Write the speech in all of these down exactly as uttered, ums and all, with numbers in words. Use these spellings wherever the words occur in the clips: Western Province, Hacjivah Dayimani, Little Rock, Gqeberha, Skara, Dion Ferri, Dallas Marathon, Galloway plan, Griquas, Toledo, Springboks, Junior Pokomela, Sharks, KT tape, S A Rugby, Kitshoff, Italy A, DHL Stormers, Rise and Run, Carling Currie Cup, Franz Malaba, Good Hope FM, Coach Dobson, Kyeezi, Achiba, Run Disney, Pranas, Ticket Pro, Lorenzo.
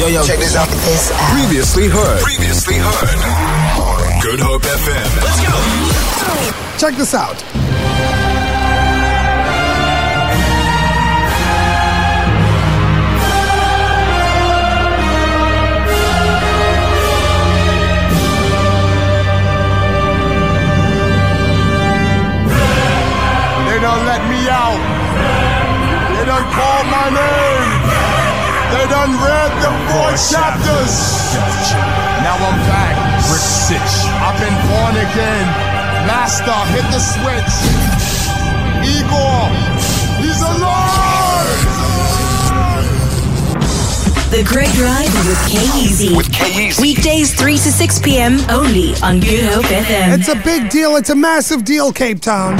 Yo, yo, check this out. This out. Previously heard. Previously heard. Good Hope F M. Let's go. Check this out. They don't let me out. They don't call my name. They done read the four chapters. Now I'm back. Rick Sitch. I've been born again. Master, hit the switch. Igor, he's alive. The Great Drive with Kyeezi. With Kyeezi. Weekdays three to six p.m. only on Good Hope F M. It's a big deal. It's a massive deal, Cape Town.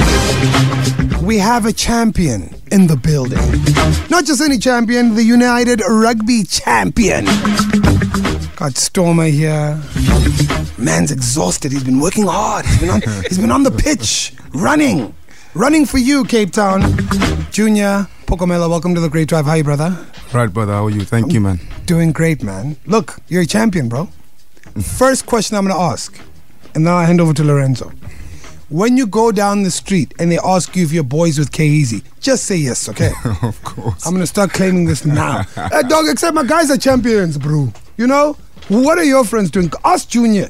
We have a champion in the building. Not just any champion, the United Rugby Champion. Got Stormer here. Man's exhausted. He's been working hard. He's been on, he's been on the pitch, running. Running for you, Cape Town. Junior Pokomela, welcome to the Great Drive. How are you, brother? Right, brother. How are you? Thank I'm you, man. Doing great, man. Look, you're a champion, bro. First question I'm going to ask, and then I'll hand over to Lorenzo. When you go down the street and they ask you if you're boys with Kyeezi, just say yes, okay? Of course. I'm going to start claiming this now. Hey, dog, except my guys are champions, bro. You know? What are your friends doing? Ask Junior.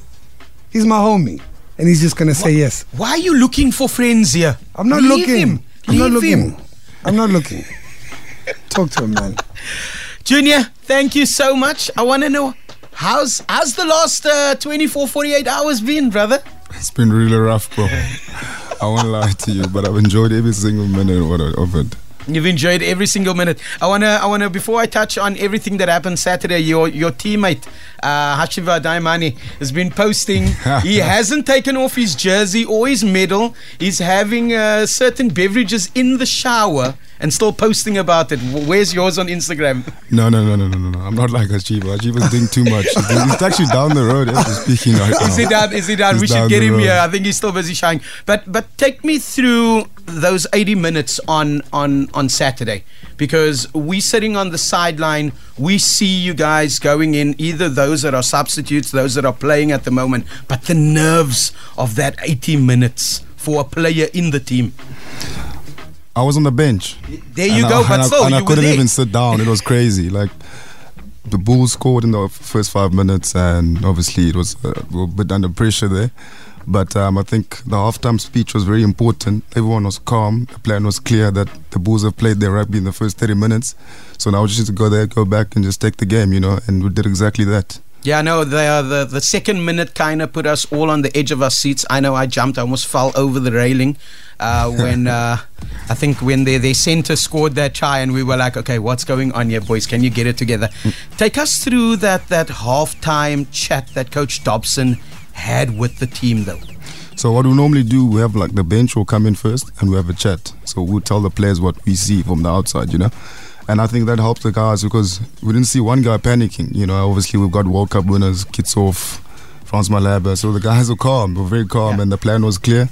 He's my homie. And he's just going to say yes. Why are you looking for friends here? I'm not Leave looking. Him. I'm Leave not looking. Him. I'm not looking. Talk to him, man. Junior, thank you so much. I want to know, how's, how's the last uh, twenty-four, forty-eight hours been, brother? It's been really rough, bro. I won't lie to you, but I've enjoyed every single minute of it. You've enjoyed every single minute. I wanna, I wanna. Before I touch on everything that happened Saturday, your your teammate uh, Hacjivah Dayimani has been posting. He hasn't taken off his jersey or his medal. He's having uh, certain beverages in the shower and still posting about it. Where's yours on Instagram? No, no, no, no, no, no. I'm not like Achiba. Achiba's doing too much. He's actually down the road after speaking right now. Is he down? Is he down? He's we down should get him road. Here. I think he's still busy showering. But but take me through those eighty minutes on on on Saturday, because we're sitting on the sideline. We see you guys going in, either those that are substitutes, those that are playing at the moment. But the nerves of that eighty minutes for a player in the team. I was on the bench. There you go, I, but and so I, and you I couldn't even sit down. It was crazy. Like, the Bulls scored in the first five minutes, and obviously it was uh, a bit under pressure there. But um, I think the halftime speech was very important. Everyone was calm. The plan was clear that the Bulls have played their rugby in the first thirty minutes. So now we just need to go there, go back, and just take the game, you know. And we did exactly that. Yeah, no, they are the, the second minute kind of put us all on the edge of our seats. I know I jumped. I almost fell over the railing uh, when uh, I think when their their centre scored that try, and we were like, okay, what's going on here, boys? Can you get it together? Take us through that, that halftime chat that Coach Dobson had with the team, though. So what we normally do, we have like the bench will come in first and we have a chat. So we'll tell the players what we see from the outside, you know. And I think that helped the guys because we didn't see one guy panicking. You know, obviously we've got World Cup winners, Kitshoff, Franz Malaba. So the guys were calm, were very calm, yeah. And the plan was clear.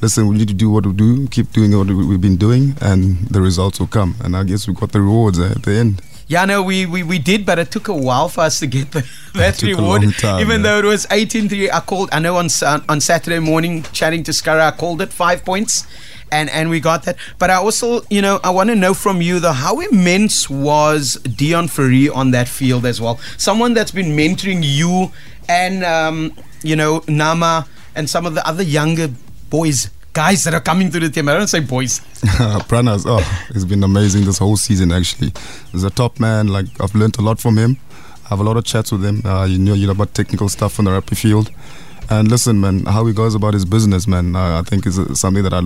Listen, we need to do what we do, keep doing what we've been doing, and the results will come. And I guess we got the rewards at the end. Yeah, no, we, we, we did, but it took a while for us to get the, that reward. Time, even yeah. though it was eighteen three, I called, I know on on Saturday morning, chatting to Skara, I called it five points. And and we got that. But I also, you know, I want to know from you, though, how immense was Dion Ferri on that field as well? Someone that's been mentoring you and, um, you know, Nama and some of the other younger boys, guys that are coming to the team. I don't say boys. Pranas, oh, it's been amazing this whole season, actually. He's a top man. Like, I've learned a lot from him. I have a lot of chats with him. Uh, you know, you know about technical stuff on the rugby field. And listen, man, how he goes about his business, man, uh, I think is something that I...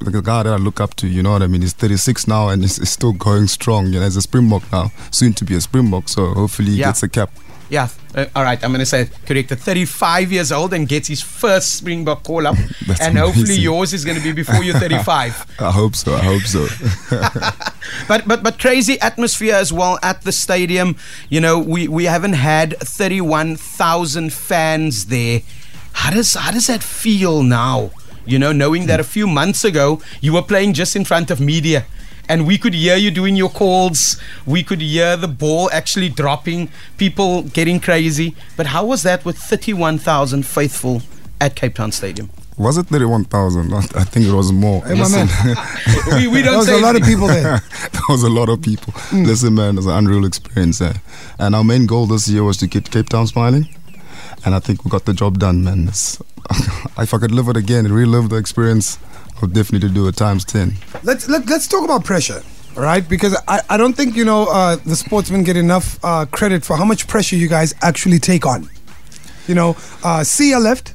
the guy that I look up to, you know what I mean? He's thirty-six now and he's still going strong. You know, he's a Springbok now, soon to be a Springbok. So hopefully he yeah. gets a cap. Yeah, uh, all right, I'm going to say correct. thirty-five years old and gets his first Springbok call-up. And amazing. Hopefully yours is going to be before you're thirty-five. I hope so, I hope so. but, but but crazy atmosphere as well at the stadium. You know, we, we haven't had thirty-one thousand fans there. How does How does that feel now? You know, knowing that a few months ago, you were playing just in front of media and we could hear you doing your calls. We could hear the ball actually dropping, people getting crazy. But how was that with thirty-one thousand faithful at Cape Town Stadium? Was it thirty-one thousand? I think it was more. Hey, my man. we, we don't say There was a lot of people there. There was a lot of people. Mm. Listen, man, it was an unreal experience there. And our main goal this year was to keep Cape Town smiling. And I think we got the job done, man. If I could live it again, relive the experience, I would definitely do it times ten. Let's, let, let's talk about pressure, right? Because I, I don't think, you know, uh, the sportsmen get enough uh, credit for how much pressure you guys actually take on. You know, uh, Sia left.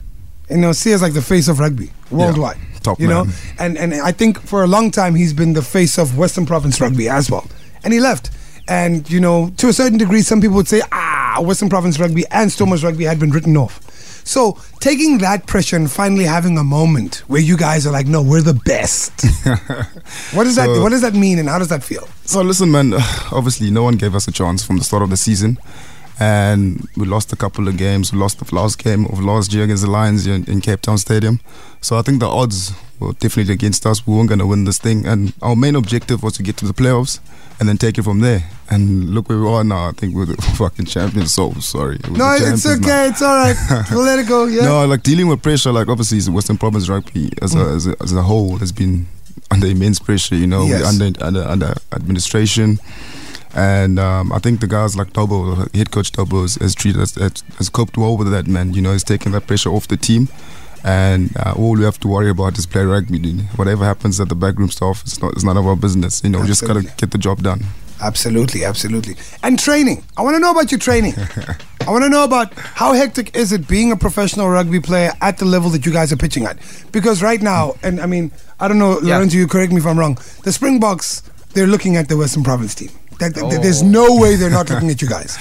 You know, Sia's like the face of rugby worldwide. Yeah, top you man. know, and and I think for a long time he's been the face of Western Province rugby as well. And he left, and you know, to a certain degree, some people would say, ah, Western Province rugby and Stormer's rugby had been written off. So taking that pressure and finally having a moment where you guys are like, no, we're the best. What does so, that What does that mean, and how does that feel? So listen, man. Obviously, no one gave us a chance from the start of the season. And we lost a couple of games. We lost the last game of last year against the Lions in, in Cape Town Stadium. So I think the odds were definitely against us. We weren't going to win this thing. And our main objective was to get to the playoffs and then take it from there. And look where we are now. I think we're the fucking champions. So sorry. No, it's okay. Now. It's all right. We'll let it go. Yeah. No, like dealing with pressure, like obviously Western Province rugby as a, mm. as a, as a whole has been under immense pressure, you know, yes. we're under, under, under administration. And um, I think the guys like Tabo, head coach Tabo, has, has treated us, has, has coped well with that, man. You know, he's taken that pressure off the team. And uh, all we have to worry about is play rugby. Dude. Whatever happens at the backroom stuff, it's, not, it's none of our business. You know, absolutely. We just got to get the job done. Absolutely, absolutely. And training. I want to know about your training. I want to know about how hectic is it being a professional rugby player at the level that you guys are pitching at? Because right now, and I mean, I don't know, Lorenzo, yeah. you correct me if I'm wrong, the Springboks, they're looking at the Western Province team. That, that, oh. There's no way they're not looking at you guys.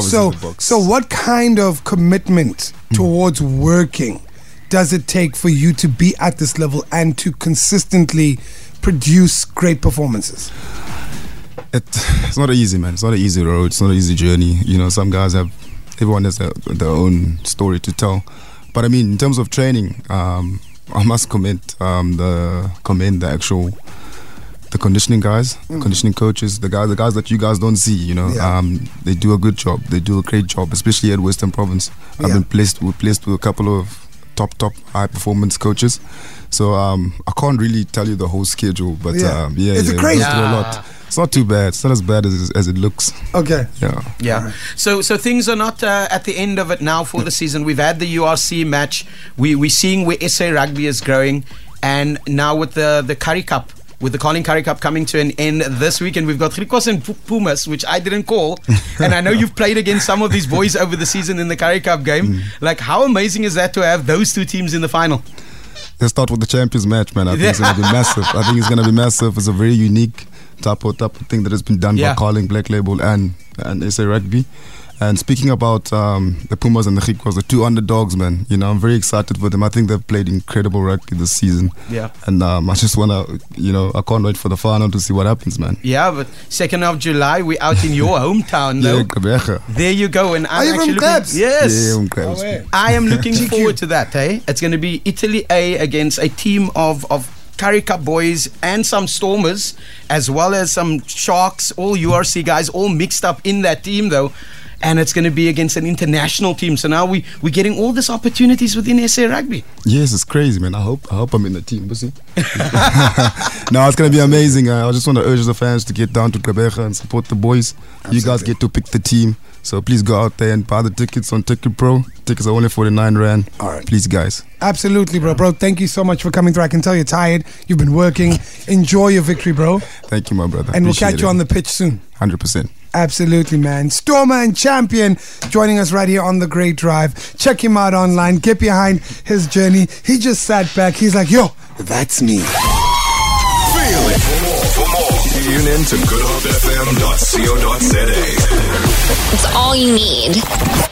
so, so what kind of commitment towards working does it take for you to be at this level and to consistently produce great performances? It, it's not easy, man. It's not an easy road. It's not an easy journey. You know, some guys have, everyone has a, their own story to tell. But I mean, in terms of training, um, I must comment um, the commend the actual. The conditioning guys, mm. the conditioning coaches, the guys, the guys that you guys don't see, you know, yeah. um, they do a good job. They do a great job, especially at Western Province. I've yeah. been placed, we're placed with a couple of top, top high performance coaches. So um, I can't really tell you the whole schedule, but yeah, um, yeah, it's yeah, crazy. Yeah. A lot. It's not too bad. It's not as bad as as it looks. Okay. Yeah. Yeah. So so things are not uh, at the end of it now for the season. We've had the U R C match. We we're seeing where S A Rugby is growing, and now with the the Currie Cup. With the Carling Currie Cup coming to an end this weekend, we've got Griquas and Pumas, which I didn't call. And I know you've played against some of these boys over the season in the Currie Cup game. Mm. Like, how amazing is that to have those two teams in the final? Let's start with the Champions match, man. I think it's going to be massive. I think it's going to be massive. It's a very unique type of, type of thing that has been done yeah. by Carling, Black Label, and, and S A Rugby. And speaking about um, the Pumas and the Griquas, the two underdogs, man, you know, I'm very excited for them. I think they've played incredible rugby this season. Yeah. And um, I just want to, you know, I can't wait for the final to see what happens, man. Yeah, but second of July, we're out in your hometown, though. Yeah, Gqeberha. There you go. And I'm Are you actually from Krebs? Yes. Yeah, I'm Krebs. Oh, I am looking forward to that, hey? It's going to be Italy A against a team of... of Currie Cup boys and some Stormers, as well as some Sharks, all U R C guys, all mixed up in that team, though. And it's going to be against an international team. So now we, we're getting all these opportunities within S A Rugby. Yes, it's crazy, man. I hope, I hope I'm in the team. No, it's going to be amazing. I just want to urge the fans to get down to Gqeberha and support the boys. Absolutely. You guys get to pick the team. So please go out there and buy the tickets on Ticket Pro. Tickets are only forty-nine rand. All right. Please, guys. Absolutely, bro. Bro, thank you so much for coming through. I can tell you're tired. You've been working. Enjoy your victory, bro. Thank you, my brother. And Appreciate we'll catch it. you on the pitch soon. one hundred percent. Absolutely, man. Stormer and champion joining us right here on The Great Drive. Check him out online. Get behind his journey. He just sat back. He's like, yo, that's me. Feel it. For more, for more, tune in to good hope f m dot co dot z a. It's all you need.